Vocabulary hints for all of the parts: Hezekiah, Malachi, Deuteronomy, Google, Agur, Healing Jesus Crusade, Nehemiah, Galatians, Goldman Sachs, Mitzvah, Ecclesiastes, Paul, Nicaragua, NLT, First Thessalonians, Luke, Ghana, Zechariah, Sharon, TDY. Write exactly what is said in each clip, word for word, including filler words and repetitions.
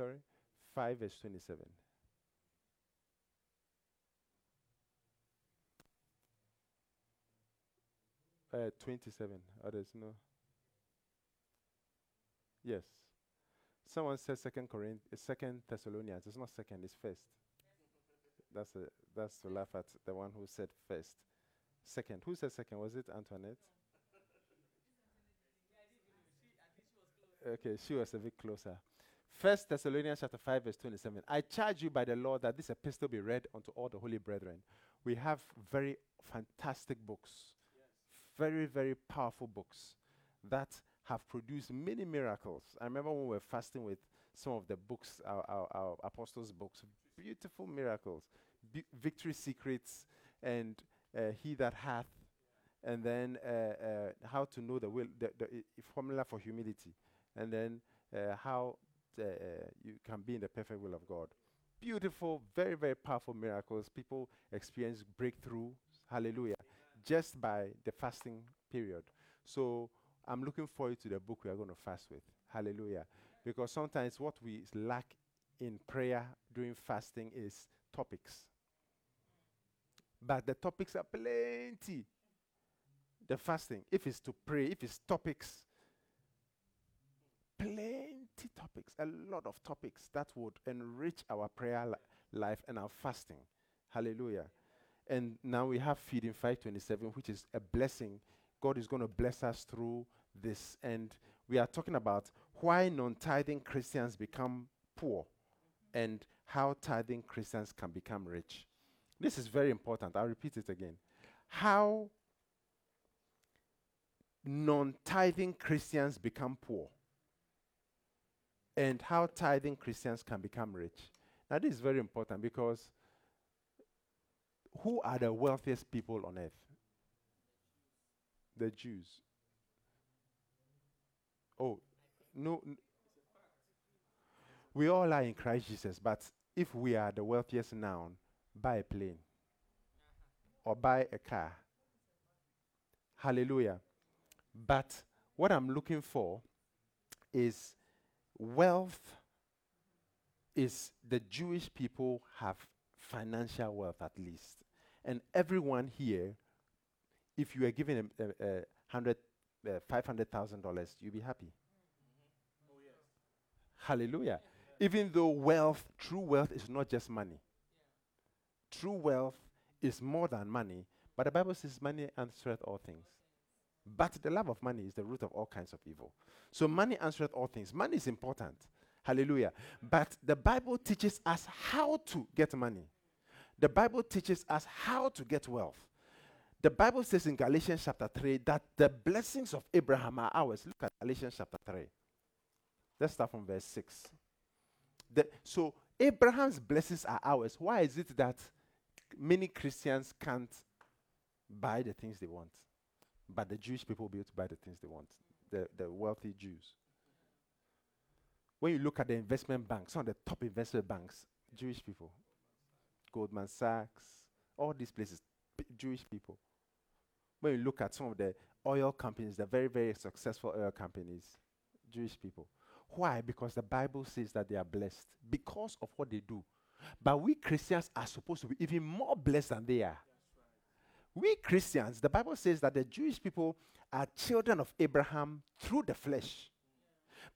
sorry, five verse twenty-seven. Uh, twenty-seven. Oh, there's no. Yes. Someone says Second Corinth, uh, Second Thessalonians. It's not second. It's first. That's a, that's to laugh at the one who said first. Second. Who said second? Was it Antoinette? Okay, she was a bit closer. First Thessalonians chapter five verse twenty-seven. I charge you by the Lord that this epistle be read unto all the holy brethren. We have very fantastic books, yes. very very powerful books that have produced many miracles. I remember when we were fasting with some of the books, our, our, our apostles' books, beautiful miracles, Be- victory secrets, and uh, he that hath. And then uh, uh, how to know the will, the, the I- formula for humility, and then uh, how t- uh, you can be in the perfect will of God. Beautiful, very, very powerful miracles. People experience breakthrough, hallelujah, Amen. Just by the fasting period. So I'm looking forward to the book we are going to fast with, hallelujah, Amen. Because sometimes what we lack in prayer during fasting is topics. But the topics are plenty. The fasting, if it's to pray, if it's topics, plenty topics, a lot of topics that would enrich our prayer li- life and our fasting. Hallelujah. And now we have feeding five twenty-seven, which is a blessing. God is going to bless us through this. And we are talking about why non-tithing Christians become poor and how tithing Christians can become rich. This is very important. I'll repeat it again. How non-tithing Christians become poor and how tithing Christians can become rich. Now, this is very important because who are the wealthiest people on earth? The Jews. Oh, no. N- we all are in Christ Jesus, but if we are the wealthiest now, buy a plane or buy a car. Hallelujah. But what I'm looking for is wealth is the Jewish people have financial wealth at least. And everyone here, if you are given a, a, a hundred, uh, five hundred thousand dollars, you'll be happy. Mm-hmm. Oh, yes. Hallelujah. Yeah. Even though wealth, true wealth is not just money. Yeah. True wealth is more than money, but the Bible says money answereth all things. But the love of money is the root of all kinds of evil. So money answereth all things. Money is important. Hallelujah. But the Bible teaches us how to get money. The Bible teaches us how to get wealth. The Bible says in Galatians chapter three that the blessings of Abraham are ours. Look at Galatians chapter three. Let's start from verse six. The, so Abraham's blessings are ours. Why is it that many Christians can't buy the things they want? But the Jewish people will be able to buy the things they want, the, the wealthy Jews. When you look at the investment banks, some of the top investment banks, Jewish people, Goldman Sachs, all these places, p- Jewish people. When you look at some of the oil companies, the very, very successful oil companies, Jewish people. Why? Because the Bible says that they are blessed because of what they do. But we Christians are supposed to be even more blessed than they are. We Christians, the Bible says that the Jewish people are children of Abraham through the flesh.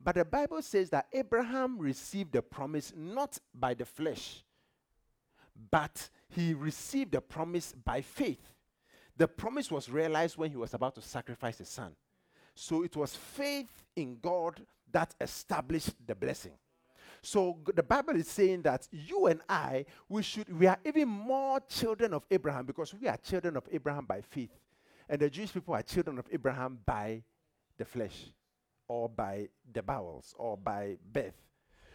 But the Bible says that Abraham received the promise not by the flesh, but he received the promise by faith. The promise was realized when he was about to sacrifice his son. So it was faith in God that established the blessing. So g- the Bible is saying that you and I, we should, we are even more children of Abraham because we are children of Abraham by faith. And the Jewish people are children of Abraham by the flesh or by the bowels or by birth.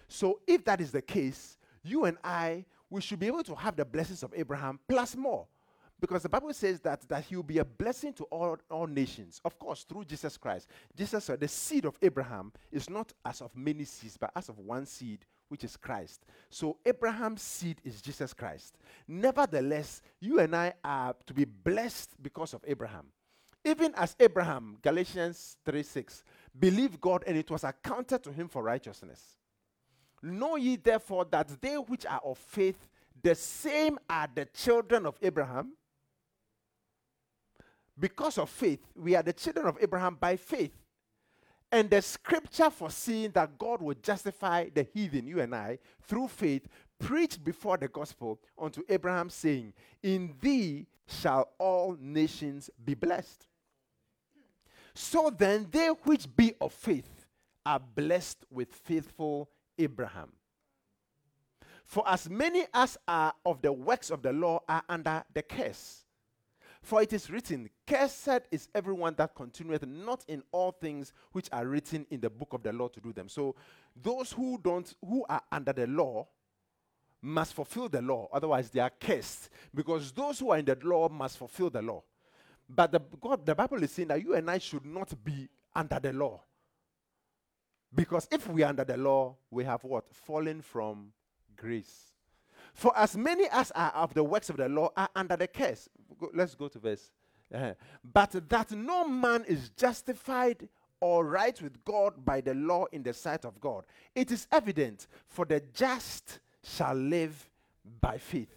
So if that is the case, you and I, we should be able to have the blessings of Abraham plus more. Because the Bible says that, that he will be a blessing to all, all nations. Of course, through Jesus Christ. Jesus, uh, the seed of Abraham, is not as of many seeds, but as of one seed, which is Christ. So Abraham's seed is Jesus Christ. Nevertheless, you and I are to be blessed because of Abraham. Even as Abraham, Galatians three six, believed God and it was accounted to him for righteousness. Know ye therefore that they which are of faith, the same are the children of Abraham. Because of faith, we are the children of Abraham by faith. And the scripture foreseeing that God will justify the heathen, you and I, through faith, preached before the gospel unto Abraham, saying, in thee shall all nations be blessed. So then they which be of faith are blessed with faithful Abraham. For as many as are of the works of the law are under the curse. For it is written, cursed is everyone that continueth not in all things which are written in the book of the law to do them. So those who don't, who are under the law must fulfill the law. Otherwise they are cursed. Because those who are in the law must fulfill the law. But the, God, the Bible is saying that you and I should not be under the law. Because if we are under the law, we have what? Fallen from grace. For as many as are of the works of the law are under the curse. Go, let's go to verse. Uh-huh. But that no man is justified or right with God by the law in the sight of God. It is evident, for the just shall live by faith.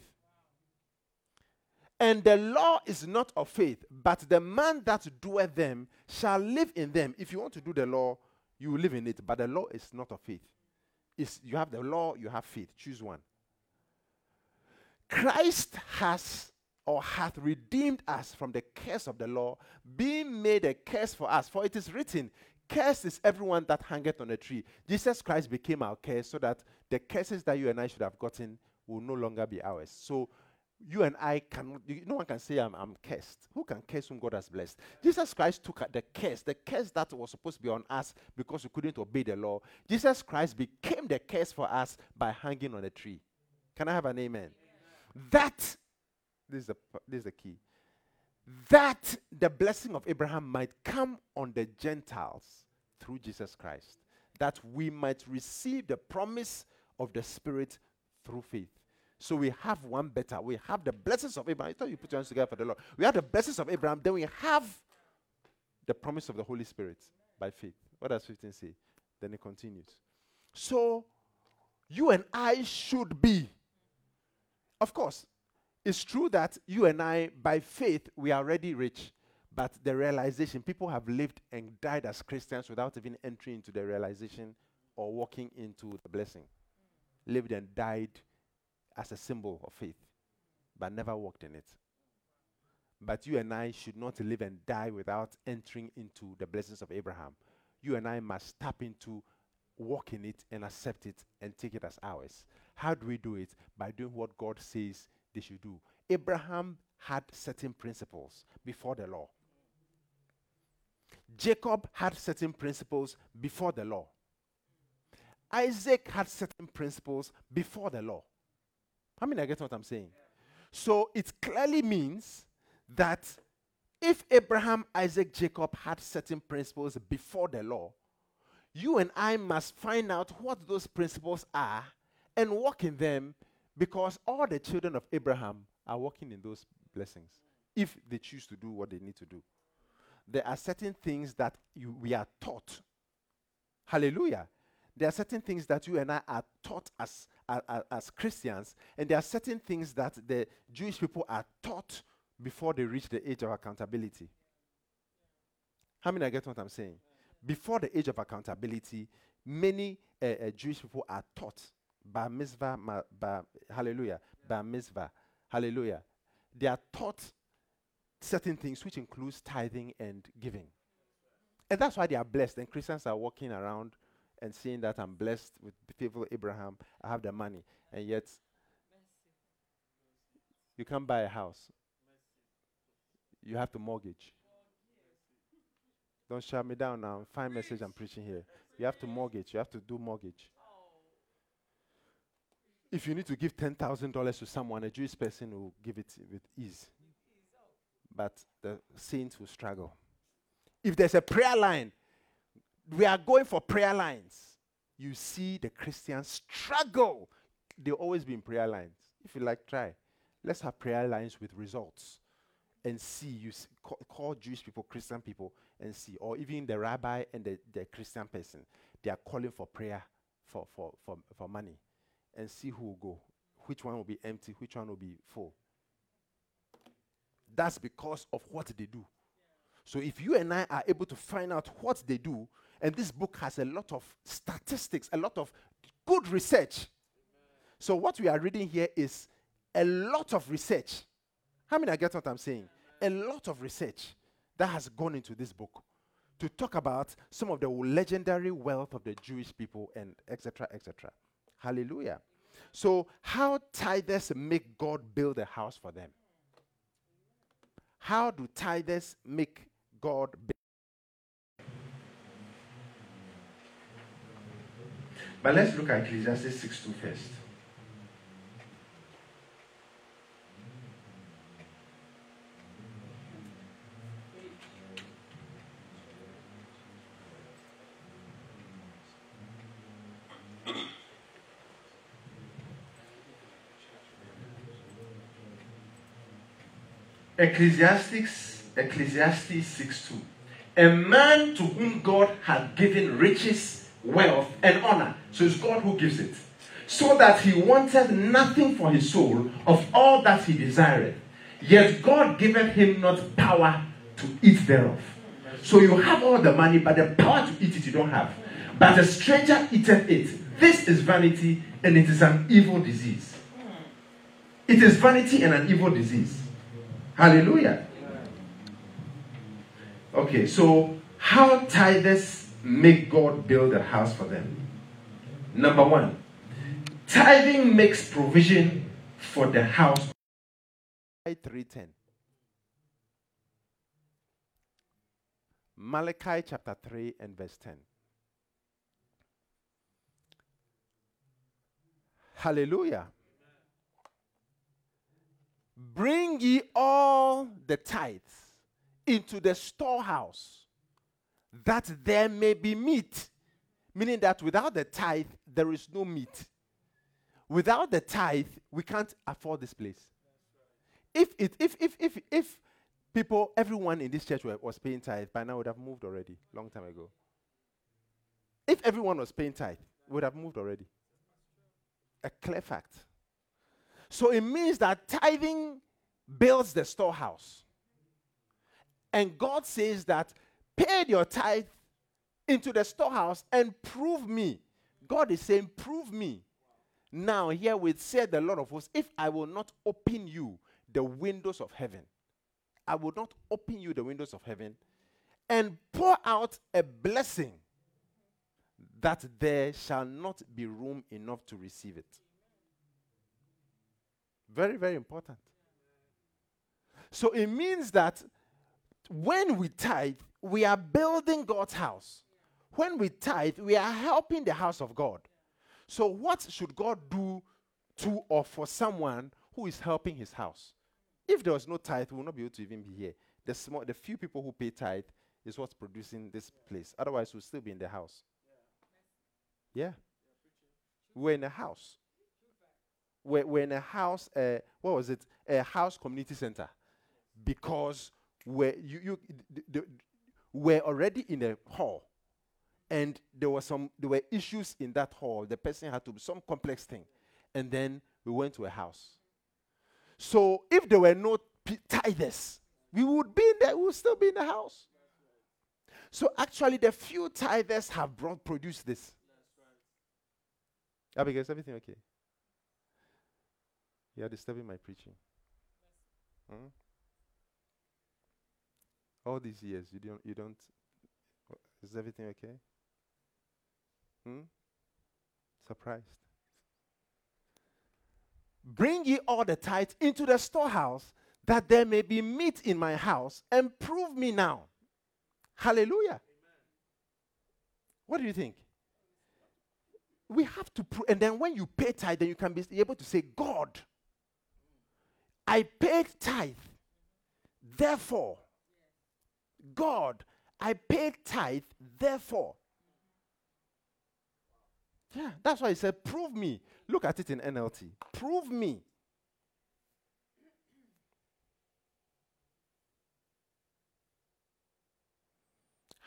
And the law is not of faith, but the man that doeth them shall live in them. If you want to do the law, you live in it, but the law is not of faith. It's, you have the law, you have faith. Choose one. Christ has or hath redeemed us from the curse of the law, being made a curse for us. For it is written, cursed is everyone that hangeth on a tree. Jesus Christ became our curse so that the curses that you and I should have gotten will no longer be ours. So you and I cannot, you, no one can say I'm, I'm cursed. Who can curse whom God has blessed? Jesus Christ took the curse, the curse that was supposed to be on us because we couldn't obey the law. Jesus Christ became the curse for us by hanging on a tree. Can I have an amen? That, this is, the, this is the key, that the blessing of Abraham might come on the Gentiles through Jesus Christ, that we might receive the promise of the Spirit through faith. So we have one better. We have the blessings of Abraham. I thought you put your hands together for the Lord. We have the blessings of Abraham. Then we have the promise of the Holy Spirit by faith. What does fifteen say? Then it continues. So you and I should be. Of course, it's true that you and I, by faith, we are already rich. But the realization, people have lived and died as Christians without even entering into the realization or walking into the blessing. Lived and died as a symbol of faith, but never walked in it. But you and I should not live and die without entering into the blessings of Abraham. You and I must tap into, walk in it and accept it and take it as ours. How do we do it? By doing what God says they should do. Abraham had certain principles before the law. Jacob had certain principles before the law. Isaac had certain principles before the law. I mean, I get what I'm saying. So it clearly means that if Abraham, Isaac, Jacob had certain principles before the law, you and I must find out what those principles are and walk in them, because all the children of Abraham are walking in those blessings if they choose to do what they need to do. There are certain things that you, we are taught. Hallelujah. There are certain things that you and I are taught as, as, as Christians, and there are certain things that the Jewish people are taught before they reach the age of accountability. How many I get what I'm saying? Before the age of accountability, many uh, uh, Jewish people are taught by Mitzvah, ma, by, hallelujah, by Mitzvah, hallelujah. They are taught certain things, which includes tithing and giving. And that's why they are blessed. And Christians are walking around and saying that I'm blessed with faithful Abraham, I have the money. And yet, you can't buy a house. You have to mortgage. Don't shut me down now. Fine message I'm preaching here. You have to mortgage. You have to do mortgage. If you need to give ten thousand dollars to someone, a Jewish person will give it with ease. But the saints will struggle. If there's a prayer line, we are going for prayer lines. You see the Christians struggle. They'll always be in prayer lines. If you like, try. Let's have prayer lines with results. And see, you s- call, call Jewish people, Christian people, and see. Or even the rabbi and the, the Christian person, they are calling for prayer for, for, for, for money and see who will go, which one will be empty, which one will be full. That's because of what they do. So if you and I are able to find out what they do, and this book has a lot of statistics, a lot of good research. Amen. So what we are reading here is a lot of research. How many are getting what I'm saying? Amen. A lot of research that has gone into this book to talk about some of the legendary wealth of the Jewish people and et cetera, et cetera. Hallelujah. So how tithers make God build a house for them? How do tithers make God build? But let's look at Ecclesiastes six two first. Ecclesiastes, Ecclesiastes six two. A man to whom God had given riches, wealth, and honor. So it's God who gives it. So that he wanted nothing for his soul of all that he desired. Yet God giveth him not power to eat thereof. So you have all the money, but the power to eat it you don't have. But a stranger eateth it. This is vanity, and it is an evil disease. It is vanity and an evil disease. Hallelujah. Okay, so how tithers make God build a house for them? Number one, tithing makes provision for the house. Malachi three ten. Malachi chapter three and verse ten. Hallelujah. Bring ye all the tithes into the storehouse, that there may be meat. Meaning that without the tithe, there is no meat. Without the tithe, we can't afford this place. If it, if if if if people, everyone in this church were, was paying tithe, by now would have moved already, long time ago. If everyone was paying tithe, would have moved already. A clear fact. So it means that tithing builds the storehouse. And God says that pay your tithe into the storehouse and prove me. God is saying, prove me. Now herewith said the Lord of hosts, if I will not open you the windows of heaven, I will not open you the windows of heaven and pour out a blessing that there shall not be room enough to receive it. Very, very important. So it means that when we tithe, we are building God's house. When we tithe, we are helping the house of God. So what should God do to or for someone who is helping his house? If there was no tithe, we would not be able to even be here. The small, the few people who pay tithe is what's producing this place. Otherwise, we'll still be in the house. Yeah. We're in a house. We're, we're in a house, uh, what was it? A house community center. Because we're, you, you, d- d- d- we're already in a hall. And there were some there were issues in that hall. The person had to do some complex thing. And then we went to a house. So if there were no p- tithers, we would be in there, we would still be in the house. So actually, the few tithers have brought produced this. Abigail, is everything okay? You are disturbing my preaching. Hmm? All these years, you don't, you don't. Is everything okay? Hmm? Surprised. Bring ye all the tithes into the storehouse, that there may be meat in my house, and prove me now. Hallelujah. Amen. What do you think? We have to prove, and then when you pay tithe, then you can be able to say, God, I paid tithe, therefore. God, I paid tithe, therefore. Yeah, that's why he said, prove me. Look at it in N L T. Prove me.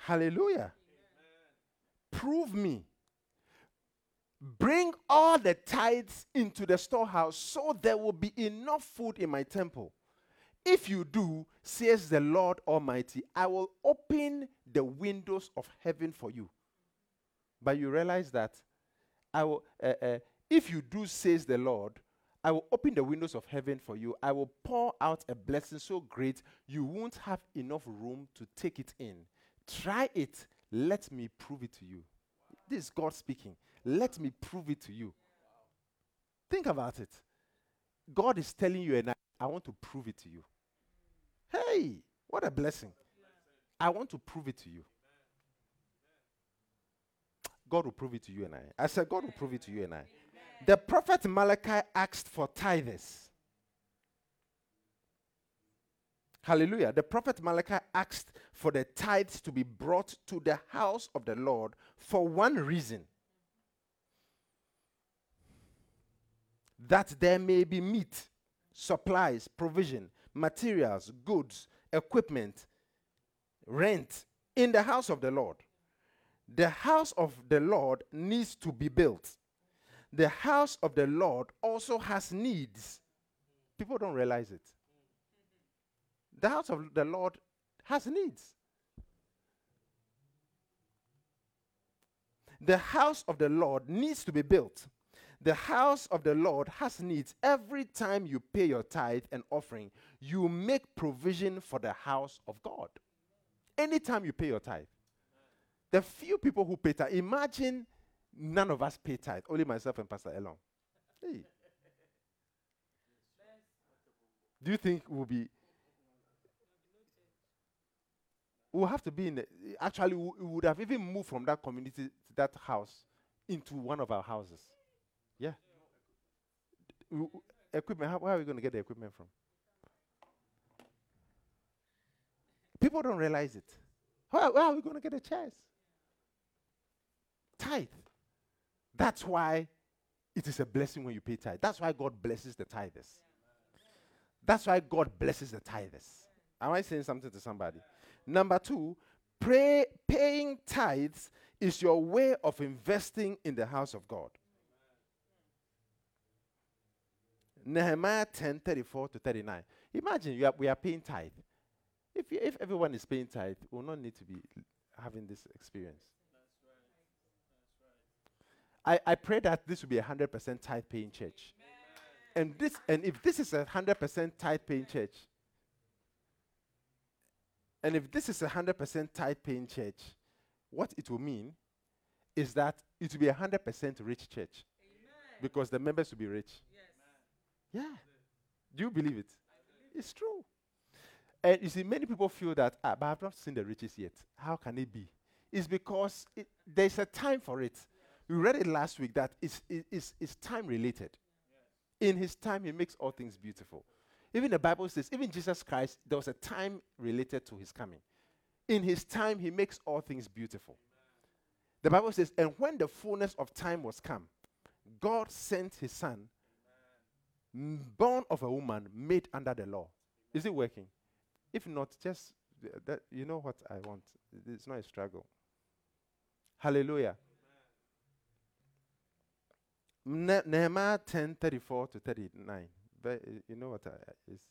Hallelujah. Amen. Prove me. Bring all the tithes into the storehouse, so there will be enough food in my temple. If you do, says the Lord Almighty, I will open the windows of heaven for you. But you realize that I will, uh, uh, if you do, says the Lord, I will open the windows of heaven for you. I will pour out a blessing so great you won't have enough room to take it in. Try it. Let me prove it to you. Wow. This is God speaking. Let me prove it to you. Wow. Think about it. God is telling you, and I, I want to prove it to you. Hey, what a blessing. Yeah. I want to prove it to you. God will prove it to you and I. I said, God will prove it to you and I. The prophet Malachi asked for tithers. Hallelujah. The prophet Malachi asked for the tithes to be brought to the house of the Lord for one reason. That there may be meat, supplies, provision, materials, goods, equipment, rent in the house of the Lord. The house of the Lord needs to be built. The house of the Lord also has needs. People don't realize it. The house of the Lord has needs. The house of the Lord needs to be built. The house of the Lord has needs. Every time you pay your tithe and offering, you make provision for the house of God. Anytime you pay your tithe. The few people who pay tithe, imagine none of us pay tithe, only myself and Pastor Elon. Hey. Do you think we'll be We'll have to be in the, actually, we would have even moved from that community to that house into one of our houses. Yeah. D- w- equipment, how, where are we going to get the equipment from? People don't realize it. Where, where are we going to get the chairs? Tithe. That's why it is a blessing when you pay tithe. That's why God blesses the tithers. That's why God blesses the tithers. Am I saying something to somebody? Number two, pray, paying tithes is your way of investing in the house of God. Nehemiah ten thirty-four to thirty-nine. Imagine you are, we are paying tithe. If you, if everyone is paying tithe, we will not need to be having this experience. That's right. That's right. I, I pray that this will be a one hundred percent tithe-paying church. Amen. And this, and if this is a one hundred percent tithe-paying church, And if this is a one hundred percent tithe-paying church, what it will mean is that it will be a one hundred percent rich church. Amen. Because the members will be rich. Yes. Yeah. Do you believe it? I believe it's true. And you see, many people feel that, ah, but I've not seen the riches yet. How can it be? It's because it, there's a time for it. We read it last week that it's, it, it's, it's time-related. Yes. In his time, he makes all things beautiful. Even the Bible says, even Jesus Christ, there was a time related to his coming. In his time, he makes all things beautiful. The Bible says, and when the fullness of time was come, God sent his son, born of a woman, made under the law. Is it working? If not, just, that, you know what I want. It's not a struggle. Hallelujah. Ne- Nehemiah ten thirty-four to thirty-nine. But you know what I is.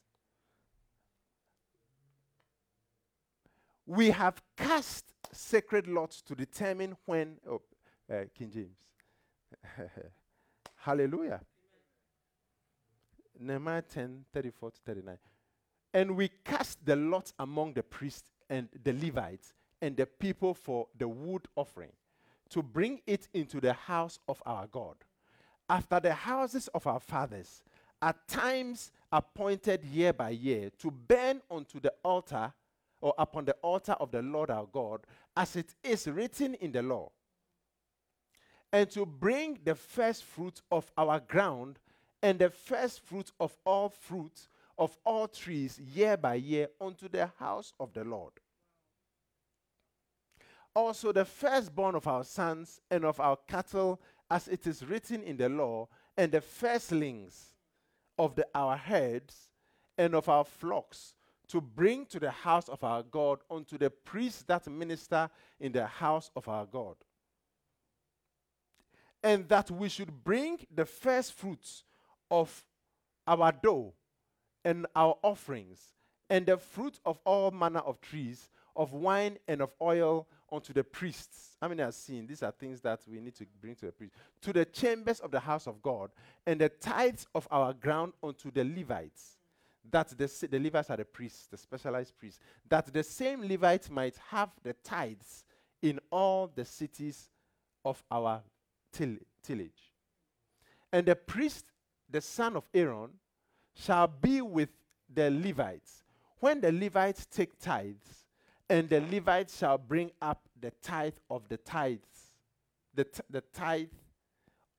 We have cast sacred lots to determine when. Oh, uh, King James. Hallelujah. Nehemiah ten thirty-four to thirty-nine. And we cast the lot among the priests and the Levites and the people for the wood offering, to bring it into the house of our God, after the houses of our fathers, at times appointed year by year, to burn unto the altar, or upon the altar of the Lord our God, as it is written in the law, and to bring the first fruit of our ground, and the first fruit of all fruit of all trees, year by year, unto the house of the Lord. Also the firstborn of our sons, and of our cattle, as it is written in the law, and the firstlings of the, our herds and of our flocks, to bring to the house of our God, unto the priests that minister in the house of our God. and that we should bring the first fruits of our dough and our offerings, and the fruit of all manner of trees, of wine and of oil, unto the priests. I mean, I've seen these are things that we need to bring to the priest, to the chambers of the house of God, and the tithes of our ground unto the Levites. That the, the Levites are the priests, the specialized priests, that the same Levites might have the tithes in all the cities of our till- tillage. And the priest, the son of Aaron, shall be with the Levites. When the Levites take tithes, and the Levites shall bring up the tithe of the tithes, the, t- the tithe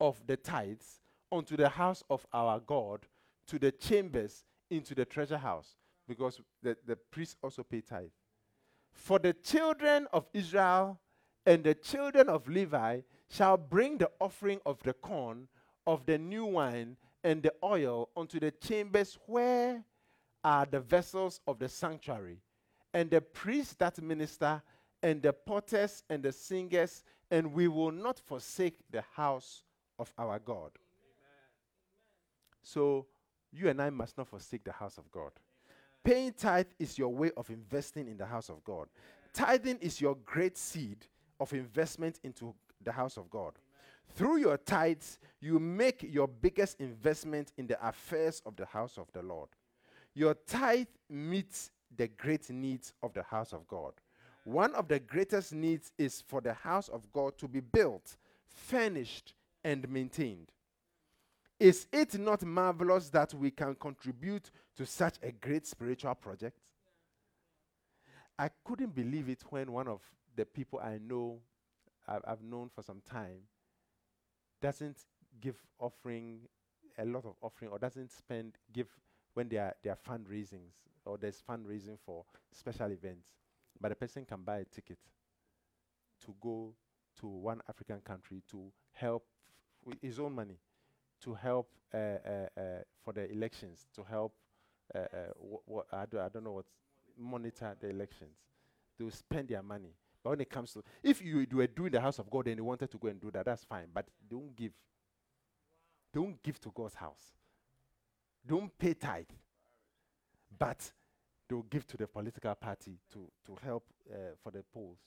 of the tithes unto the house of our God, to the chambers, into the treasure house, because the, the priests also pay tithe. For the children of Israel and the children of Levi shall bring the offering of the corn, of the new wine, and the oil unto the chambers where are the vessels of the sanctuary, and the priests that minister, and the potters and the singers, and we will not forsake the house of our God. Amen. So, you and I must not forsake the house of God. Amen. Paying tithe is your way of investing in the house of God. Amen. Tithing is your great seed of investment into the house of God. Amen. Through your tithes, you make your biggest investment in the affairs of the house of the Lord. Your tithe meets the great needs of the house of God. Amen. One of the greatest needs is for the house of God to be built, furnished, and maintained. Is it not marvelous that we can contribute to such a great spiritual project? I couldn't believe it when one of the people I know, I've, I've known for some time, doesn't give offering, a lot of offering, or doesn't spend, give when there are, there are fundraisings, or there's fundraising for special events. But a person can buy a ticket to go to one African country to help f- with his own money. To help uh, uh, uh, for the elections, to help, uh, uh, wh- wh- I, do, I don't know what, monitor the elections. They will spend their money. But when it comes to, if you were doing the house of God and you wanted to go and do that, that's fine. But don't give. Don't give to God's house. Don't pay tithe. But they'll give to the political party to, to help uh, for the polls,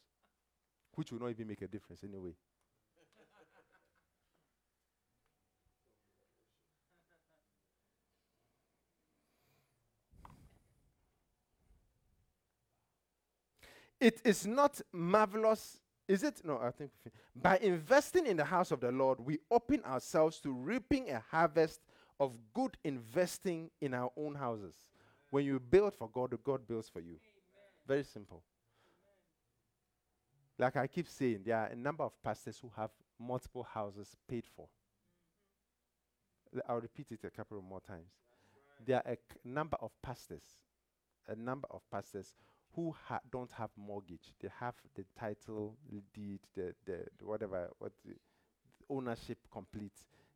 which will not even make a difference anyway. It is not marvelous, is it? No, I think. By investing in the house of the Lord, we open ourselves to reaping a harvest of good investing in our own houses. Amen. When you build for God, God builds for you. Amen. Very simple. Amen. Like I keep saying, there are a number of pastors who have multiple houses paid for. I'll repeat it a couple more times. Right. There are a c- number of pastors, a number of pastors who ha- don't have mortgage. They have the title, the deed, the, the, the whatever, what the ownership complete.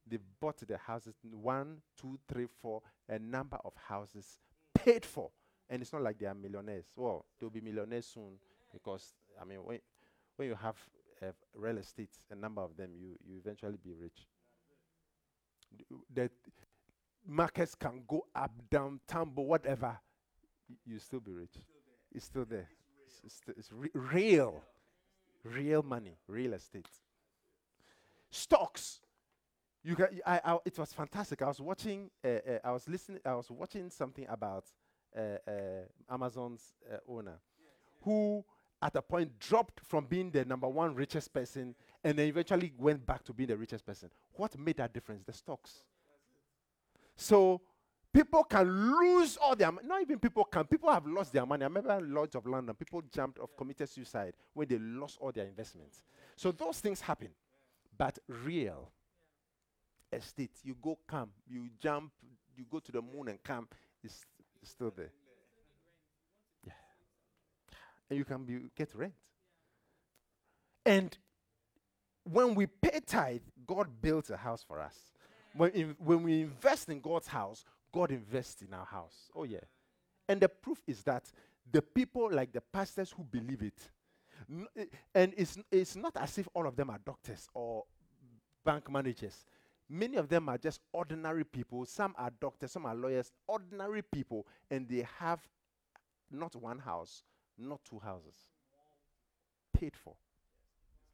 They bought the houses, one, two, three, four, a number of houses paid for. And it's not like they are millionaires. Well, they'll be millionaires soon because, I mean, when, when you have uh, real estate, a number of them, you, you eventually be rich. The markets can go up, down, tumble, whatever. Y- you still be rich. It's still there. It's, st- it's re- real. Real money. Real estate. Stocks. You can, I, I, it was fantastic. I was watching, uh, uh, I was listening, I was watching something about uh, uh, Amazon's uh, owner, yeah, yeah. who at a point dropped from being the number one richest person and then eventually went back to being the richest person. What made that difference? The stocks. So, people can lose all their money. Not even people can. People have lost their money. I remember Lords of London, people jumped off, committed suicide when they lost all their investments. So those things happen. But real estate, you go come, you jump, you go to the moon and come, it's, it's still there. Yeah. And you can be, get rent. And when we pay tithe, God builds a house for us. When, in, when we invest in God's house, God invests in our house. Oh, yeah. And the proof is that the people like the pastors who believe it, n- and it's, n- it's not as if all of them are doctors or bank managers. Many of them are just ordinary people. Some are doctors, some are lawyers, ordinary people, and they have not one house, not two houses. Paid for.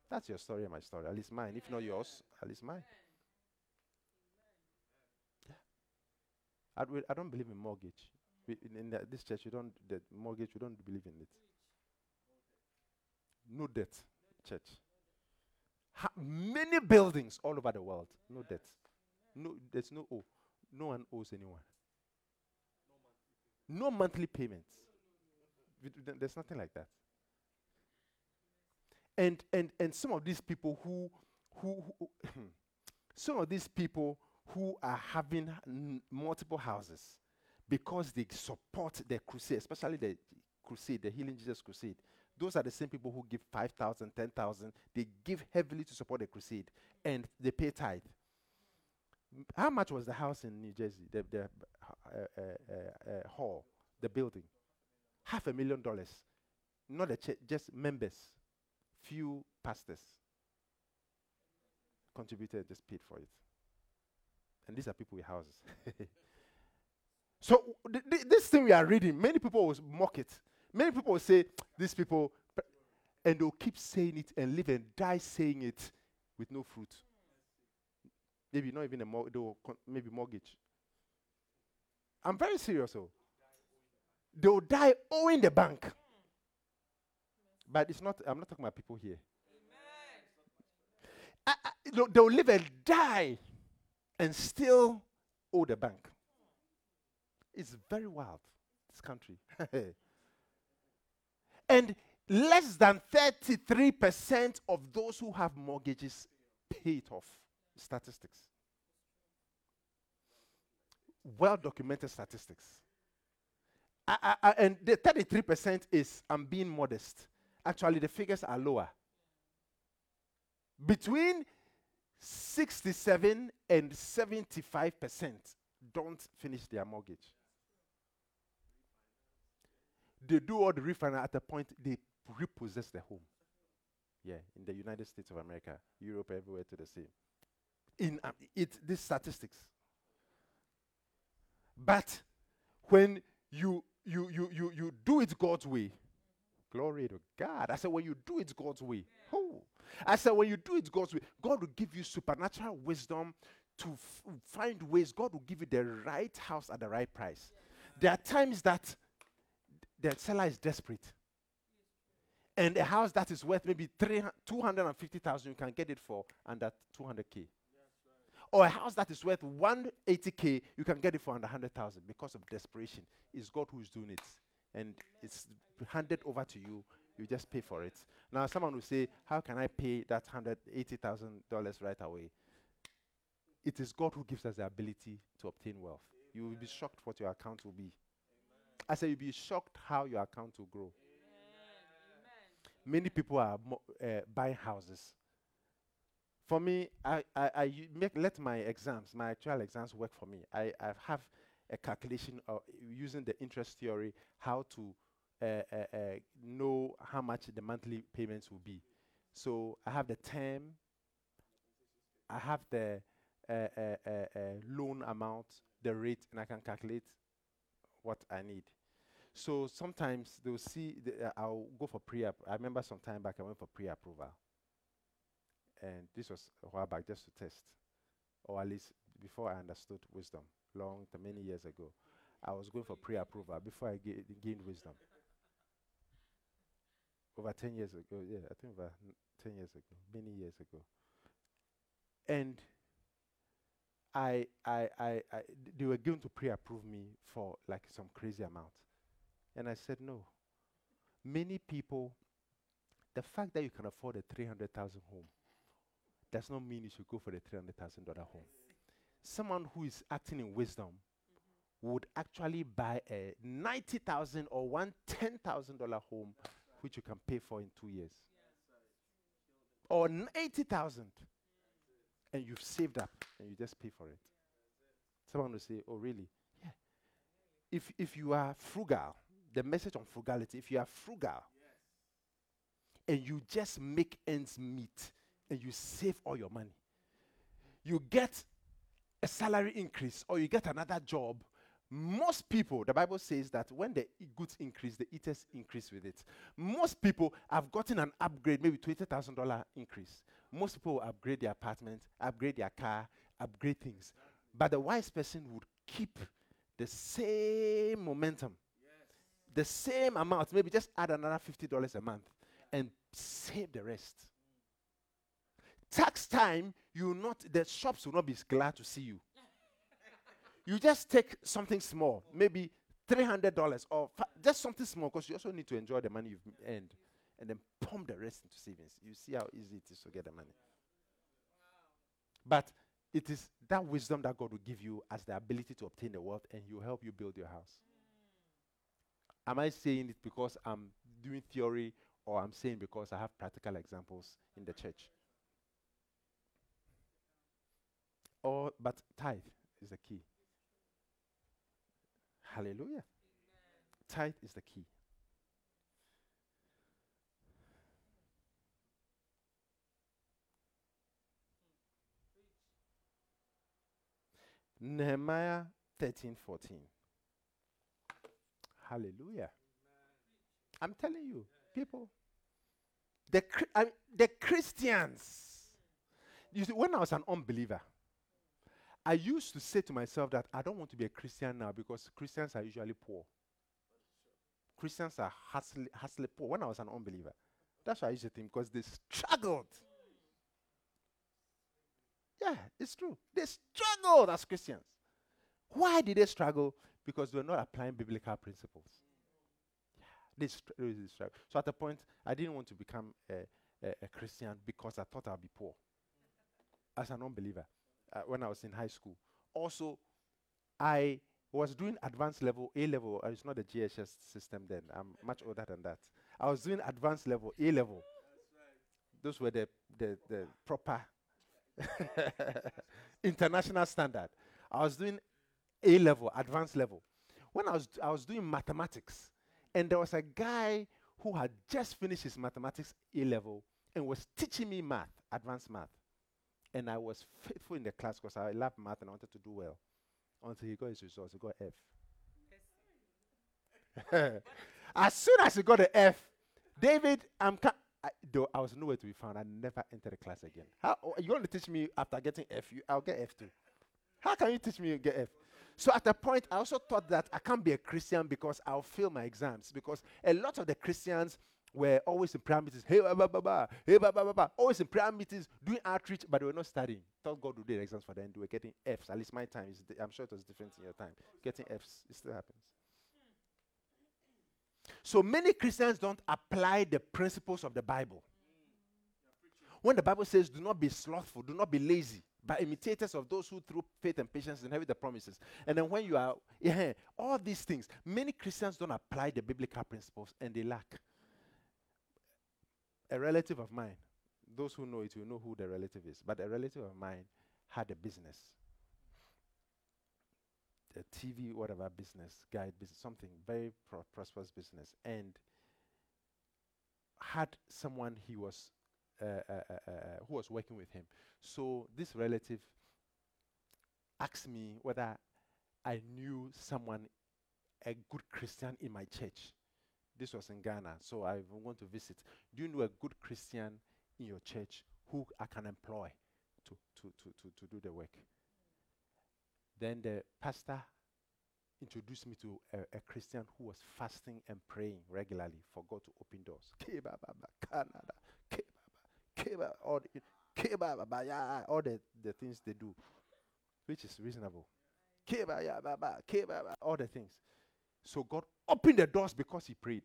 That's your story and my story, at least mine. If not yours, at least mine. Yeah. I, d- I don't believe in mortgage. We, in, in the, this church, we don't, the mortgage, we don't believe in it. No debt, church. Ha- many buildings all over the world, no debt. No, there's no owe. No one owes anyone. No monthly payments. There's nothing like that. And and and some of these people who who, who some of these people who are having n- multiple houses because they support the crusade, especially the crusade, the Healing Jesus Crusade. Those are the same people who give five thousand, ten thousand. They give heavily to support the crusade, and they pay tithe. How much was the house in New Jersey, the, the uh, uh, uh, uh, hall, the building? Half a million dollars. Not the church, just members. Few pastors contributed, just paid for it. And these are people with houses. So th- th- this thing we are reading, many people will mock it. Many people will say, these people, and they'll keep saying it and live and die saying it with no fruit. Maybe not even a mor- they'll con- maybe mortgage. I'm very serious though. They'll die owing the bank. But it's not, I'm not talking about people here. I, I, they'll, they'll live and die and still owe the bank. It's very wild, this country. And less than thirty-three percent of those who have mortgages pay it off. Statistics. Well-documented statistics. I, I, and the thirty-three percent is, I'm being modest. Actually, the figures are lower. Between sixty-seven and seventy-five percent don't finish their mortgage. They do all the refinance at a point they repossess the home. Yeah, in the United States of America, Europe, everywhere to the same. In um, it, these statistics. But when you you you you you do it God's way. Glory to God. I said, when you do it God's way. Yeah. Oh. I said, when you do it God's way, God will give you supernatural wisdom to f- find ways. God will give you the right house at the right price. Yeah. There are times that the seller is desperate. And a house that is worth maybe two hundred fifty thousand dollars, you can get it for under two hundred thousand dollars. Yes, right. Or a house that is worth one hundred eighty thousand dollars, you can get it for under one hundred thousand dollars because of desperation. It's God who is doing it. And it's handed over to you. You just pay for it. Now, someone will say, how can I pay that one hundred eighty thousand dollars right away? It is God who gives us the ability to obtain wealth. Amen. You will be shocked what your account will be. Amen. I say you'll be shocked how your account will grow. Amen. Many people are mo- uh, buying houses. For me, I, I, I make, let my exams, my actual exams work for me. I, I have a calculation of using the interest theory, how to uh, uh, uh, know how much the monthly payments will be. So I have the term, I have the uh, uh, uh, uh, loan amount, the rate, and I can calculate what I need. So sometimes they'll see, the, uh, I'll go for pre-approval. I remember some time back I went for pre-approval. And this was a while back, just to test, or at least before I understood wisdom. Long, t- many years ago, I was going for pre-approval before I ga- gained wisdom. Over ten years ago, yeah, I think over n- ten years ago, many years ago. And I, I, I, I d- they were going to pre-approve me for like some crazy amount, and I said no. Many people, the fact that you can afford a three hundred thousand home does not mean you should go for the three hundred thousand dollar home. Someone who is acting in wisdom mm-hmm. would actually buy a ninety thousand dollars or one ten thousand dollars home, right. Which you can pay for in two years. Yeah, or eighty thousand dollars. And you've saved up, and you just pay for it. Yeah, someone will say, oh, really? Yeah. If, if you are frugal, the message on frugality, if you are frugal, yes. And you just make ends meet, and you save all your money, you get a salary increase or you get another job, most people, the Bible says that when the goods increase, the eaters increase with it. Most people have gotten an upgrade, maybe twenty thousand dollars increase. Most people upgrade their apartment, upgrade their car, upgrade things. But the wise person would keep the same momentum, yes, the same amount, maybe just add another fifty dollars a month, yeah, and save the rest. Mm. Tax time, you not the shops will not be glad to see you. You just take something small, maybe three hundred dollars or fa- just something small, because you also need to enjoy the money you've earned, and then pump the rest into savings. You see how easy it is to get the money. Wow. But it is that wisdom that God will give you as the ability to obtain the wealth, and He will help you build your house. Mm. Am I saying it because I'm doing theory, or I'm saying because I have practical examples in the church? Or, but tithe is the key. Hallelujah. Amen. Tithe is the key. Mm. Nehemiah thirteen fourteen. Hallelujah. Amen. I'm telling you, people, the cri- I mean, the Christians. You see, when I was an unbeliever, I used to say to myself that I don't want to be a Christian now because Christians are usually poor. Christians are hustly, hustly poor. When I was an unbeliever, that's what I used to think, because they struggled. Yeah, it's true. They struggled as Christians. Why did they struggle? Because they were not applying biblical principles. Yeah, they, str- they struggled. So at the point, I didn't want to become a, a, a Christian because I thought I'd be poor as an unbeliever. Uh, when I was in high school. Also, I was doing advanced level, A-level. Uh, it's not the G S S system then. I'm much older than that. I was doing advanced level, A-level. Right. Those were the, the, the proper international standard. I was doing A-level, advanced level. When I was, d- I was doing mathematics, and there was a guy who had just finished his mathematics A-level and was teaching me math, advanced math. And I was faithful in the class because I loved math and I wanted to do well. Until he got his results, he got F. As soon as he got an F, David, I'm ca- I, though I was nowhere to be found. I never entered the class again. How oh, you want to teach me after getting F? You, I'll get F too. How can you teach me you get F? So at a point, I also thought that I can't be a Christian because I'll fail my exams, because a lot of the Christians were always in prayer meetings, hey, ba, ba, ba, ba, hey, ba, ba, ba, ba, always in prayer meetings, doing outreach, but they were not studying. Thought God would do the exams for them, and they were getting Fs. At least my time, is di- I'm sure it was different in your time. Getting Fs, it still happens. So many Christians don't apply the principles of the Bible. When the Bible says, do not be slothful, do not be lazy, but imitators of those who through faith and patience inherit the promises. And then when you are, yeah, all these things, many Christians don't apply the biblical principles, and they lack. A relative of mine, those who know it will know who the relative is, but a relative of mine had a business, a T V, whatever business, guide business, something, very pro- prosperous business, and had someone he was, uh, uh, uh, uh, who was working with him. So this relative asked me whether I knew someone, a good Christian in my church. This was in Ghana, so I want to visit. Do you know a good Christian in your church who I can employ to, to, to, to, to do the work? Then the pastor introduced me to a, a Christian who was fasting and praying regularly for God to open doors. All the, all the, the things they do, which is reasonable. All the things. So God opened the doors because he prayed.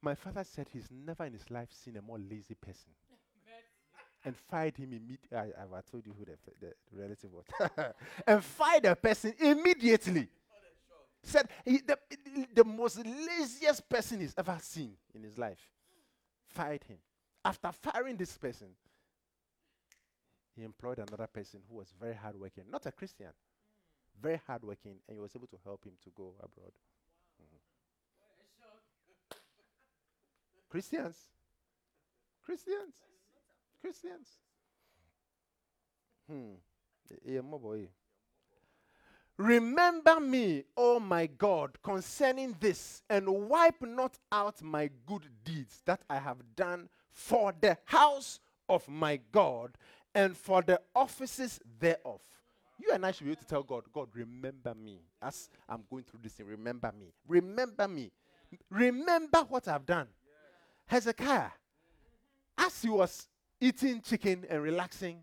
My father said he's never in his life seen a more lazy person. And fired him immediately. I, I told you who the, the relative was. And fired the person immediately. Said he, the, the most laziest person he's ever seen in his life. Fired him. After firing this person, he employed another person who was very hardworking, not a Christian. Very hardworking, and he was able to help him to go abroad. Wow. Mm. Christians, Christians, Christians. Hmm. Remember me, O my God, concerning this, and wipe not out my good deeds that I have done for the house of my God and for the offices thereof. You and I should be able to tell God, God, remember me as I'm going through this thing. Remember me. Remember me. Remember what I've done. Hezekiah, as he was eating chicken and relaxing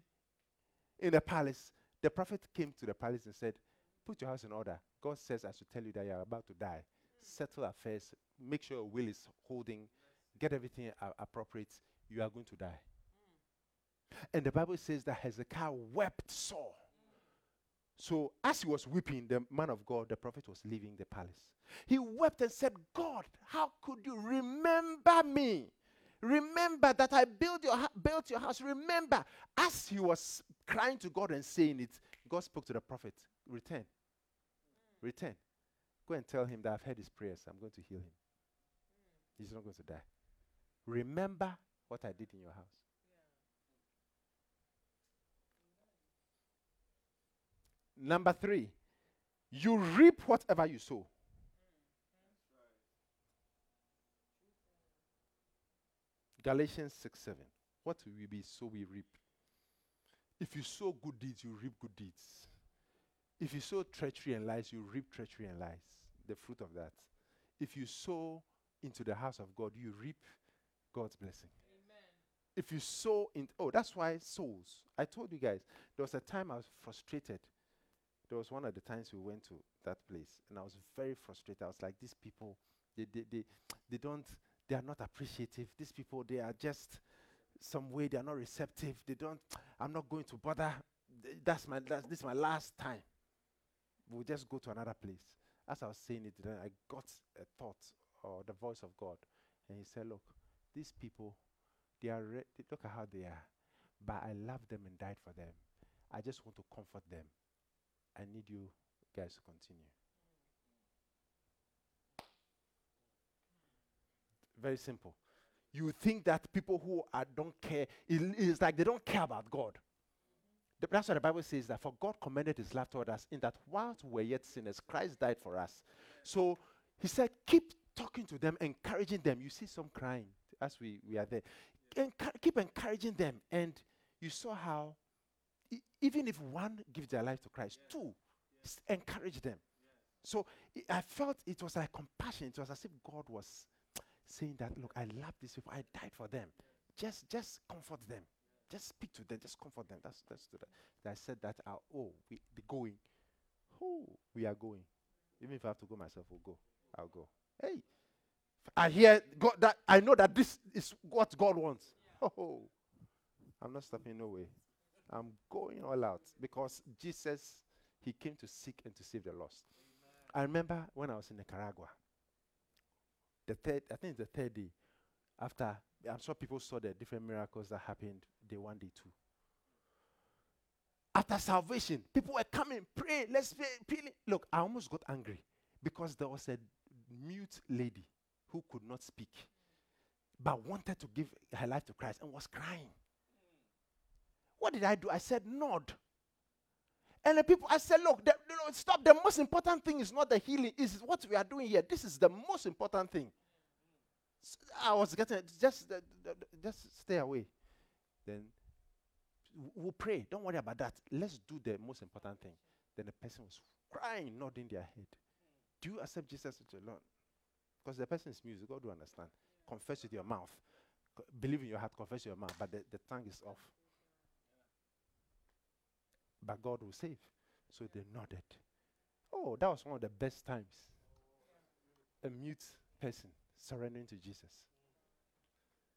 in the palace, the prophet came to the palace and said, put your house in order. God says, I should tell you that you are about to die. Settle affairs. Make sure your will is holding. Get everything uh, appropriate. You are going to die. And the Bible says that Hezekiah wept sore. So as he was weeping, the man of God, the prophet, was leaving the palace. He wept and said, God, how could you remember me? Remember that I built your, ha- built your house. Remember, as he was crying to God and saying it, God spoke to the prophet, return. Return. Go and tell him that I've heard his prayers. I'm going to heal him. He's not going to die. Remember what I did in your house. Yeah. Number three, you reap whatever you sow. Galatians six seven. What will we be? So we reap. If you sow good deeds, you reap good deeds. If you sow treachery and lies, you reap treachery and lies, the fruit of that. If you sow into the house of God, you reap God's blessing. Amen. If you sow in, oh, that's why souls. I told you guys, there was a time I was frustrated. There was one of the times we went to that place, and I was very frustrated. I was like, these people, they, they, they, they don't, they are not appreciative. These people, they are just some way, they are not receptive. They don't, I'm not going to bother. That's my, that's, this is my last time. We'll just go to another place. As I was saying it, then I got a thought or the voice of God. And he said, look, these people, they are, re- they look at how they are. But I love them and died for them. I just want to comfort them. I need you guys to continue. Very simple. You think that people who are don't care, it, it's like they don't care about God. The, that's what the Bible says, that for God commended his love toward us in that whilst we were yet sinners, Christ died for us. So he said, keep talking to them, encouraging them. You see some crying as we, we are there. Enca- keep encouraging them. And you saw how e- even if one gives their life to Christ, yeah. two, yeah. S- encourage them. Yeah. So I, I felt it was like compassion. It was as if God was saying that, look, I love these people. I died for them. Yeah. Just, just comfort them. Just speak to them. Just comfort them. That's that's to that. that I said that. I'll, oh, we be going. Oh, we are going. Even if I have to go myself, we'll go. I'll go. Hey, I hear God. That I know that this is what God wants. Yeah. Oh, I'm not stopping no way. I'm going all out because Jesus, he came to seek and to save the lost. Amen. I remember when I was in Nicaragua. The third, I think it's the third day after. I'm sure people saw the different miracles that happened day one, day two. After salvation, people were coming, pray, let's pray, pray. Look, I almost got angry because there was a mute lady who could not speak but wanted to give her life to Christ and was crying. What did I do? I said, nod. And the people, I said, look, the, you know, stop. The most important thing is not the healing. It's what we are doing here. This is the most important thing. I was getting just, uh, just stay away. Then we'll pray. Don't worry about that. Let's do the most important thing. Then the person was crying, nodding their head. Do you accept Jesus into your Lord? Because the person is mute. God will understand. Confess with your mouth. Co- believe in your heart. Confess with your mouth. But the, the tongue is off. But God will save. So they nodded. Oh, that was one of the best times. A mute person surrendering to Jesus.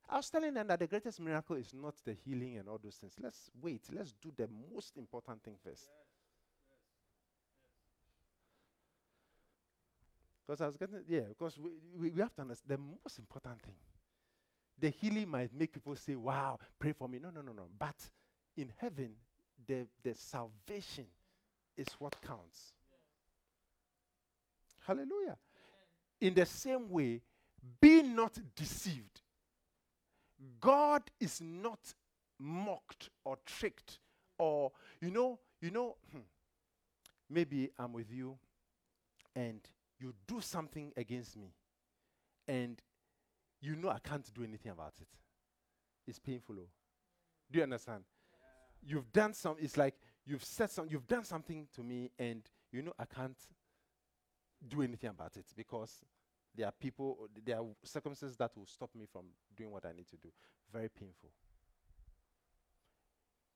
I was telling them that the greatest miracle is not the healing and all those things. Let's wait. Let's do the most important thing first. Because yes, yes, yes. I was getting, yeah, because we, we, we have to understand the most important thing. The healing might make people say, wow, pray for me. No, no, no, no. But in heaven, the, the salvation is what counts. Yeah. Hallelujah. Yeah. In the same way, be not deceived. God is not mocked or tricked or, you know, you know, maybe I'm with you and you do something against me and you know I can't do anything about it. It's painful. Oh. Do you understand? Yeah. You've done some, it's like you've said some, you've done something to me and you know I can't do anything about it because there are people, there are circumstances that will stop me from doing what I need to do. Very painful.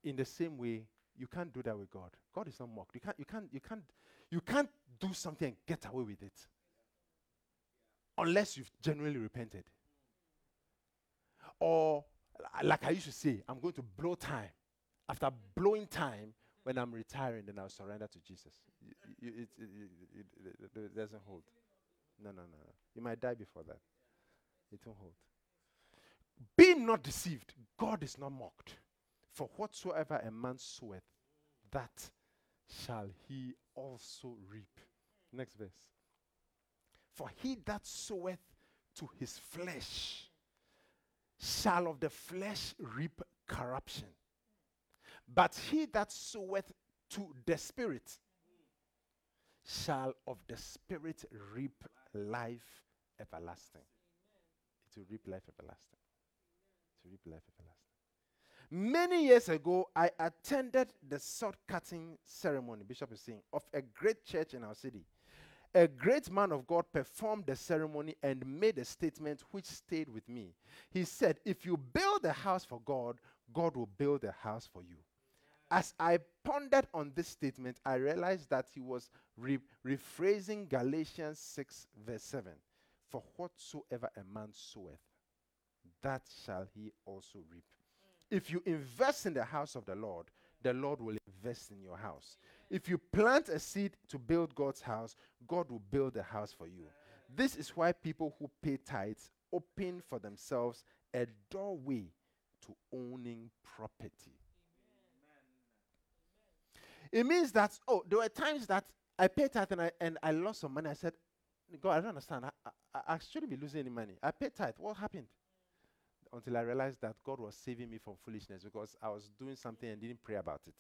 In the same way, you can't do that with God. God is not mocked. You can't, you can't, you can't, you can't do something and get away with it. Unless you've genuinely repented. Or, like I used to say, I'm going to blow time. After blowing time, when I'm retiring, then I'll surrender to Jesus. You, you, it, it, it, it, it doesn't hold. No, no, no. You might die before that. It won't hold. Be not deceived. God is not mocked. For whatsoever a man soweth, that shall he also reap. Next verse. For he that soweth to his flesh shall of the flesh reap corruption. But he that soweth to the Spirit shall of the Spirit reap life everlasting. It will reap life everlasting. It will reap life everlasting. Many years ago, I attended the sword-cutting ceremony, Bishop is saying, of a great church in our city. A great man of God performed the ceremony and made a statement which stayed with me. He said, if you build a house for God, God will build a house for you. As I pondered on this statement, I realized that he was re- rephrasing Galatians six, verse seven. For whatsoever a man soweth, that shall he also reap. If you invest in the house of the Lord, the Lord will invest in your house. If you plant a seed to build God's house, God will build a house for you. This is why people who pay tithes open for themselves a doorway to owning property. Amen. It means that, oh, there were times that I paid tithe and I, and I lost some money. I said, God, I don't understand. I, I, I shouldn't be losing any money. I paid tithe. What happened? Until I realized that God was saving me from foolishness because I was doing something and didn't pray about it.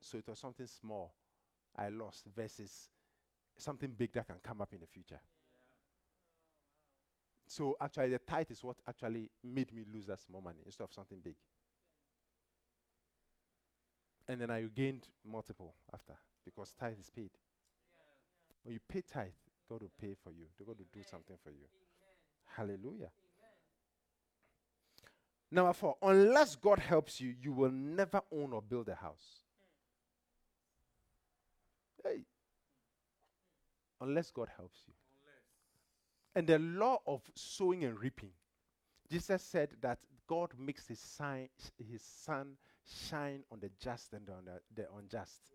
So it was something small I lost versus something big that can come up in the future. Yeah. So actually the tithe is what actually made me lose that small money instead of something big. And then I gained multiple after because tithe is paid. Yeah. When you pay tithe, God will pay for you. They're going to do something for you. Amen. Hallelujah. Number four, unless God helps you, you will never own or build a house. Hey. Unless God helps you. Unless. And the law of sowing and reaping, Jesus said that God makes his, sign, his sun shine on the just and on the, the unjust. Yes.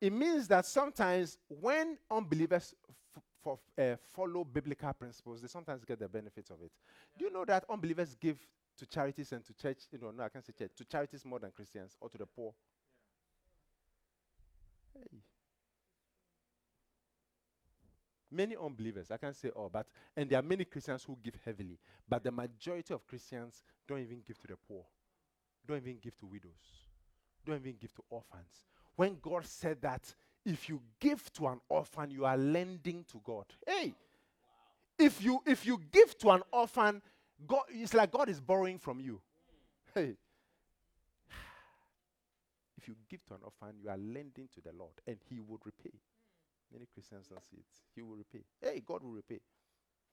It means that sometimes when unbelievers f- For uh, follow biblical principles, they sometimes get the benefits of it. Yeah. Do you know that unbelievers give to charities and to church? You know, no, I can't say church. To charities more than Christians or to the poor. Yeah. Hey. Many unbelievers, I can't say all, but and there are many Christians who give heavily, but the majority of Christians don't even give to the poor, don't even give to widows, don't even give to orphans. When God said that. If you give to an orphan, you are lending to God. Hey, wow. if you if you give to an orphan, God, it's like God is borrowing from you. Hey, if you give to an orphan, you are lending to the Lord, and He will repay. Many Christians don't see it. He will repay. Hey, God will repay,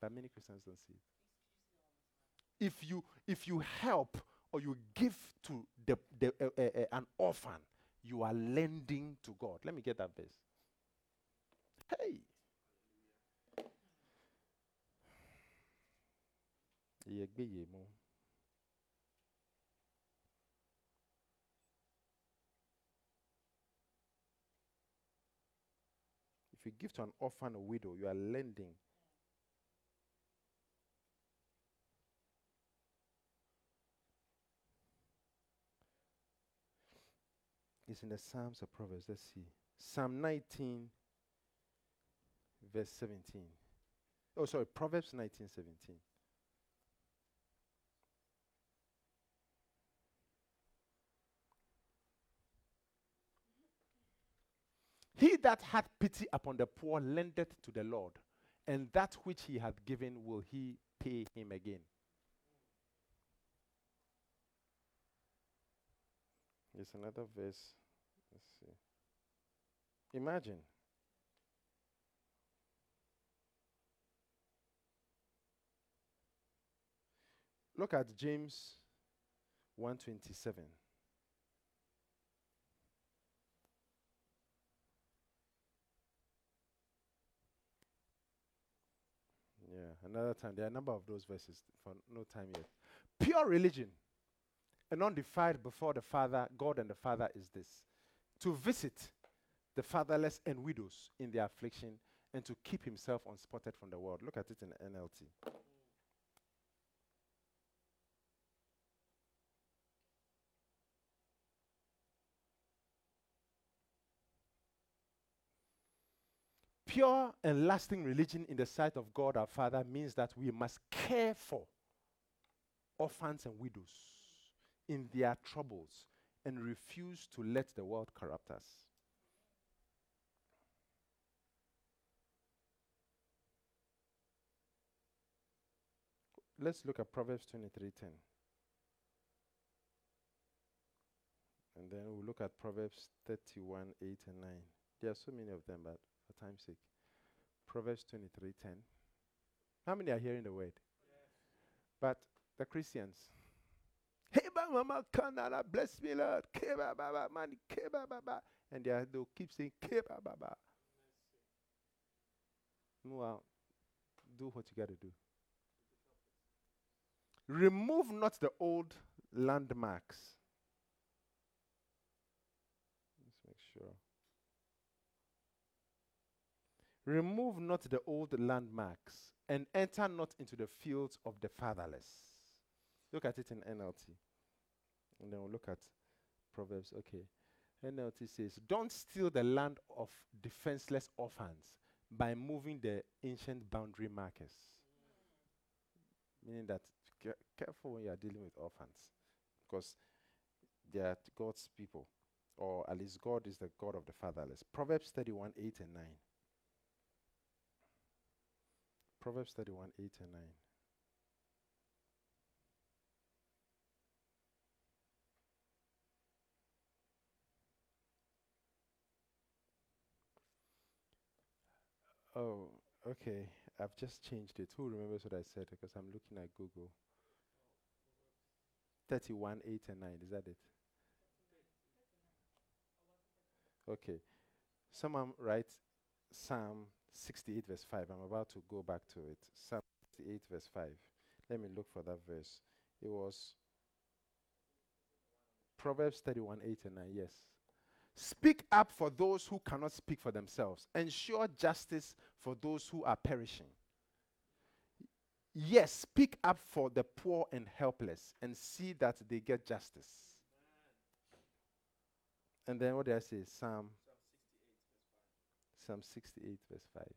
but many Christians don't see it. If you if you help or you give to the, the uh, uh, uh, an orphan. You are lending to God. Let me get that verse. Hey. If you give to an orphan or widow, you are lending. It's in the Psalms or Proverbs. Let's see. Psalm nineteen, verse seventeen. Oh, sorry, Proverbs nineteen, seventeen. He that hath pity upon the poor lendeth to the Lord, and that which he hath given will he pay him again. There's another verse. Let's see. Imagine. Look at James one twenty-seven. Yeah, another time. There are a number of those verses for no time yet. Pure religion and undefiled before the Father, God and the Father, is this: to visit the fatherless and widows in their affliction, and to keep himself unspotted from the world. Look at it in N L T. Pure and lasting religion in the sight of God our Father means that we must care for orphans and widows in their troubles and refuse to let the world corrupt us. Let's look at Proverbs twenty-three ten. And then we'll look at Proverbs thirty-one eight and nine. There are so many of them, but for time's sake. Proverbs twenty-three ten. How many are hearing the word? Yes. But the Christians, hey, ba, mama, Canada, bless me, Lord. Keba, baba, money, keba, baba. And they are, they'll keep saying, keba, baba. Well, do what you got to do. Remove not the old landmarks. Let's make sure. Remove not the old landmarks, and enter not into the fields of the fatherless. Look at it in N L T. And then we'll look at Proverbs. Okay. N L T says, don't steal the land of defenseless orphans by moving the ancient boundary markers. Meaning that c- careful when you are dealing with orphans, because they are God's people, or at least God is the God of the fatherless. Proverbs thirty-one eight and nine. Proverbs thirty-one eight and nine. Oh, okay. I've just changed it. Who remembers what I said? Because I'm looking at Google. thirty-one eight and nine. Is that it? Okay. Someone write Psalm sixty-eight verse five. I'm about to go back to it. Psalm sixty-eight verse five. Let me look for that verse. It was Proverbs thirty-one eight and nine. Yes. Speak up for those who cannot speak for themselves. Ensure justice for those who are perishing. Yes, speak up for the poor and helpless, and see that they get justice. And then what did I say? Psalm Psalm sixty-eight, verse five.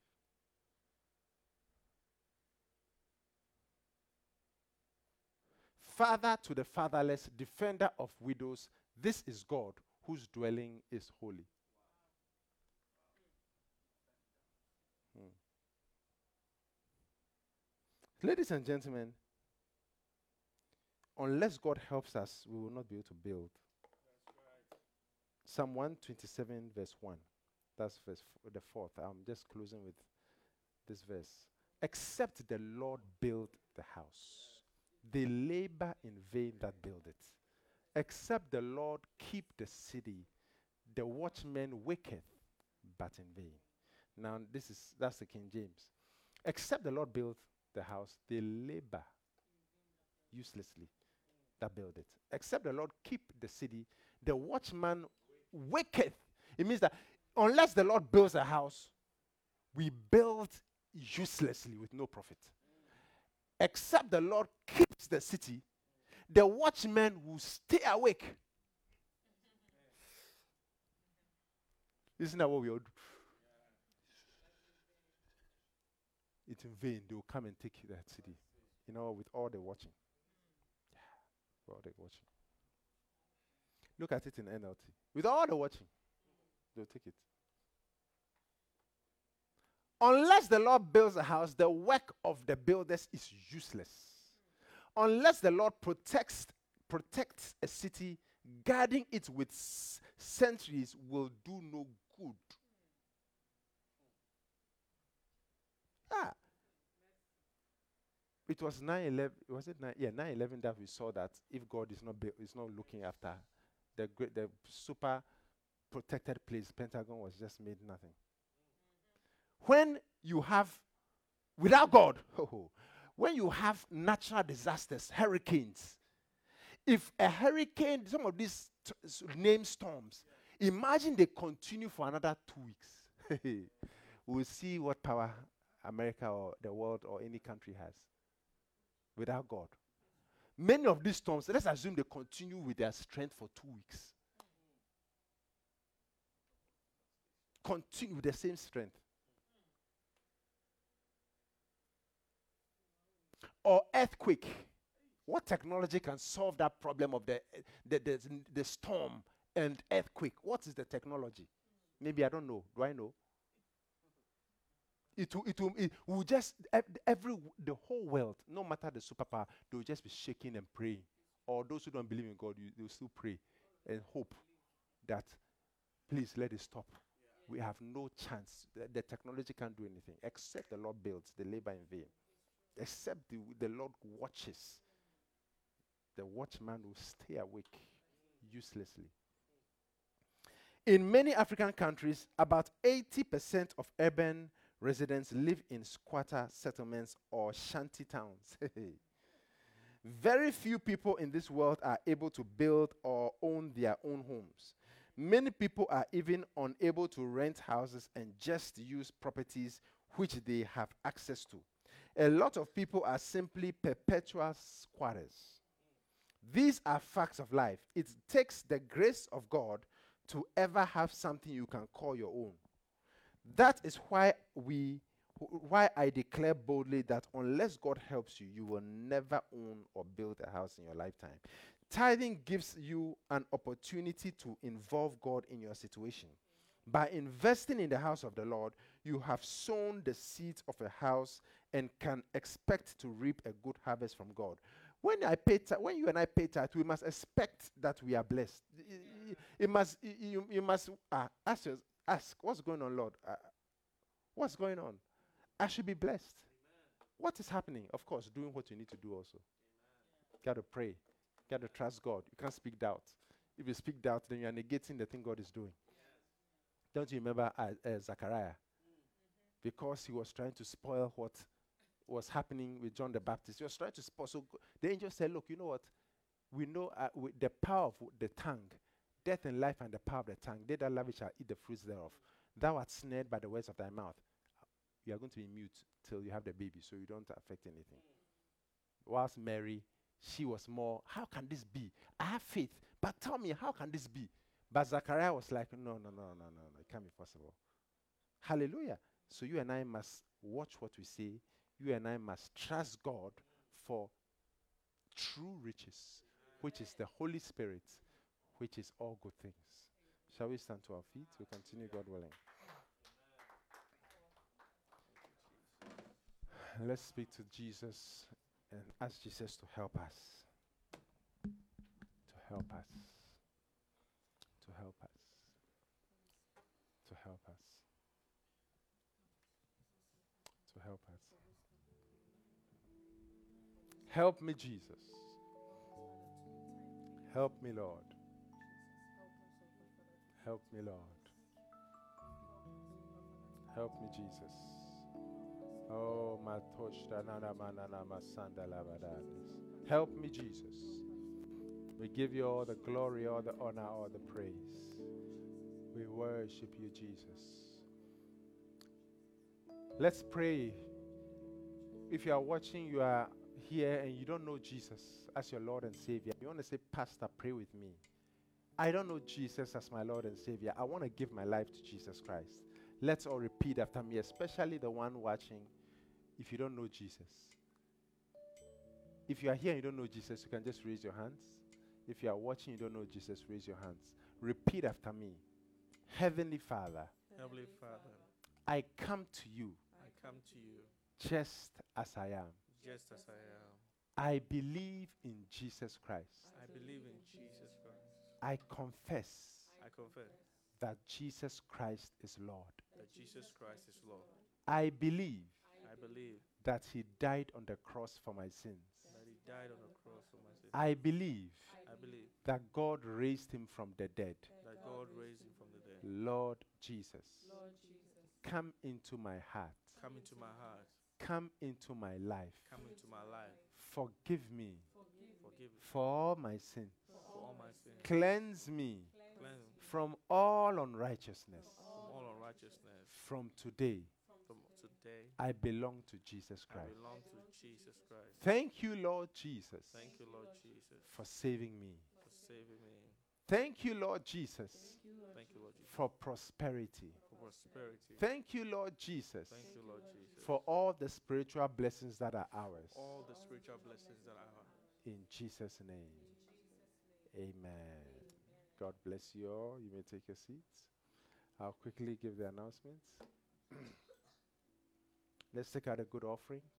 Father to the fatherless, defender of widows, this is God, whose dwelling is holy. Hmm. Ladies and gentlemen, unless God helps us, we will not be able to build. Right. Psalm one twenty-seven, verse one. That's verse f- the fourth. I'm just closing with this verse. Except the Lord build the house, they labor in vain that build it. Except the Lord keep the city, the watchman waketh, but in vain. Now this is that's the King James. Except the Lord build the house, they labor uselessly that build it. Except the Lord keep the city, the watchman waketh. It means that unless the Lord builds a house, we build uselessly with no profit. Except the Lord keeps the city, the watchman will stay awake. Isn't that what we all do? It's in vain. They will come and take that city, you know, with all the watching. Yeah, all the watching. Look at it in N L T. With all the watching, they'll take it. Unless the Lord builds a house, the work of the builders is useless. Unless the Lord protects protects a city, guarding it with s- sentries will do no good. Ah. It was nine eleven, was it nine? Yeah, nine eleven that we saw that if God is not, be- is not looking after the great, the super protected place, Pentagon was just made nothing. When you have, without God, oh, when you have natural disasters, hurricanes, if a hurricane, some of these t- named storms, imagine they continue for another two weeks. We'll see what power America or the world or any country has without God. Many of these storms, let's assume they continue with their strength for two weeks. Continue with the same strength. Or earthquake. What technology can solve that problem of the, the, the, the storm and earthquake? What is the technology? Maybe I don't know. Do I know? It will, it will, it will just, every, the whole world, no matter the superpower, they will just be shaking and praying. Or those who don't believe in God, you, they will still pray and hope that, please let it stop. Yeah. We have no chance. The, the technology can't do anything. Except the Lord builds, they labor in vain. Except the, the Lord watches. The watchman will stay awake uselessly. In many African countries, about eighty percent of urban residents live in squatter settlements or shanty towns. Very few people in this world are able to build or own their own homes. Many people are even unable to rent houses and just use properties which they have access to. A lot of people are simply perpetual squatters. These are facts of life. It takes the grace of God to ever have something you can call your own. That is why we, why I declare boldly that unless God helps you, you will never own or build a house in your lifetime. Tithing gives you an opportunity to involve God in your situation. By investing in the house of the Lord, you have sown the seeds of a house and can expect to reap a good harvest from God. When I pay, t- when you and I pay tithe, we must expect that we are blessed. It, it must, it, you, you must uh, ask yourself, Ask, what's going on, Lord? Uh, what's going on? I should be blessed. Amen. What is happening? Of course, doing what you need to do also. Amen. Got to pray. Got to trust God. You can't speak doubt. If you speak doubt, then you are negating the thing God is doing. Yes. Don't you remember uh, uh, Zechariah? Mm-hmm. Because he was trying to spoil what was happening with John the Baptist. He was trying to spoil. So go- the angel said, look, you know what? We know uh, w- the power of w- the tongue. Death and life and the power of the tongue. They that love it shall eat the fruits thereof. Thou art snared by the words of thy mouth. You are going to be mute till you have the baby, so you don't affect anything. Whilst Mary, she was more, how can this be? I have faith, but tell me, how can this be? But Zechariah was like, no, no, no, no, no, no. It can't be possible. Hallelujah. So you and I must watch what we say. You and I must trust God for true riches, which is the Holy Spirit, which is all good things. Shall we stand to our feet? We'll continue, God willing. Let's speak to Jesus and ask Jesus to help us. To help us. To help us. To help us. To help us. Help me, Jesus. Help me, Lord. Help me, Lord. Help me, Jesus. Oh, my toshta nana manana masanda lavadanis. Help me, Jesus. We give you all the glory, all the honor, all the praise. We worship you, Jesus. Let's pray. If you are watching, you are here and you don't know Jesus as your Lord and Savior. You want to say, Pastor, pray with me. I don't know Jesus as my Lord and Savior. I want to give my life to Jesus Christ. Let's all repeat after me, especially the one watching, if you don't know Jesus. If you are here and you don't know Jesus, you can just raise your hands. If you are watching, you don't know Jesus, raise your hands. Repeat after me. Heavenly Father. Heavenly Father. I come to you. I come to you just as I am. Just as I am. I believe in Jesus Christ. I believe in Jesus Christ. I confess. I confess that Jesus Christ is Lord. That Jesus Christ is Lord. I believe. I believe that he died on the cross for my sins. That he died on the cross for my sins. I believe. I believe that God raised him from the dead. That God raised him from the dead. Lord Jesus. Lord Jesus. Come into my heart. Come into my heart. Come into my life. Come into my life. Forgive me. Forgive me. For all my sins. For all my sins. Cleanse me. Cleanse me. From all unrighteousness. From all unrighteousness. From today. From today. I belong to Jesus Christ. I belong to Jesus Christ. Thank you, Lord Jesus. Thank you, Lord Jesus. For saving me. For saving me. Thank you, Lord Jesus, Thank you, Lord Jesus. For prosperity. For prosperity. Thank you, Lord Jesus. Thank you, Lord Jesus. For all the spiritual blessings that are ours. All the spiritual blessings that are ours. In Jesus' name. In Jesus' name. Amen. Amen. God bless you all. You may take your seats. I'll quickly give the announcements. Let's take out a good offering.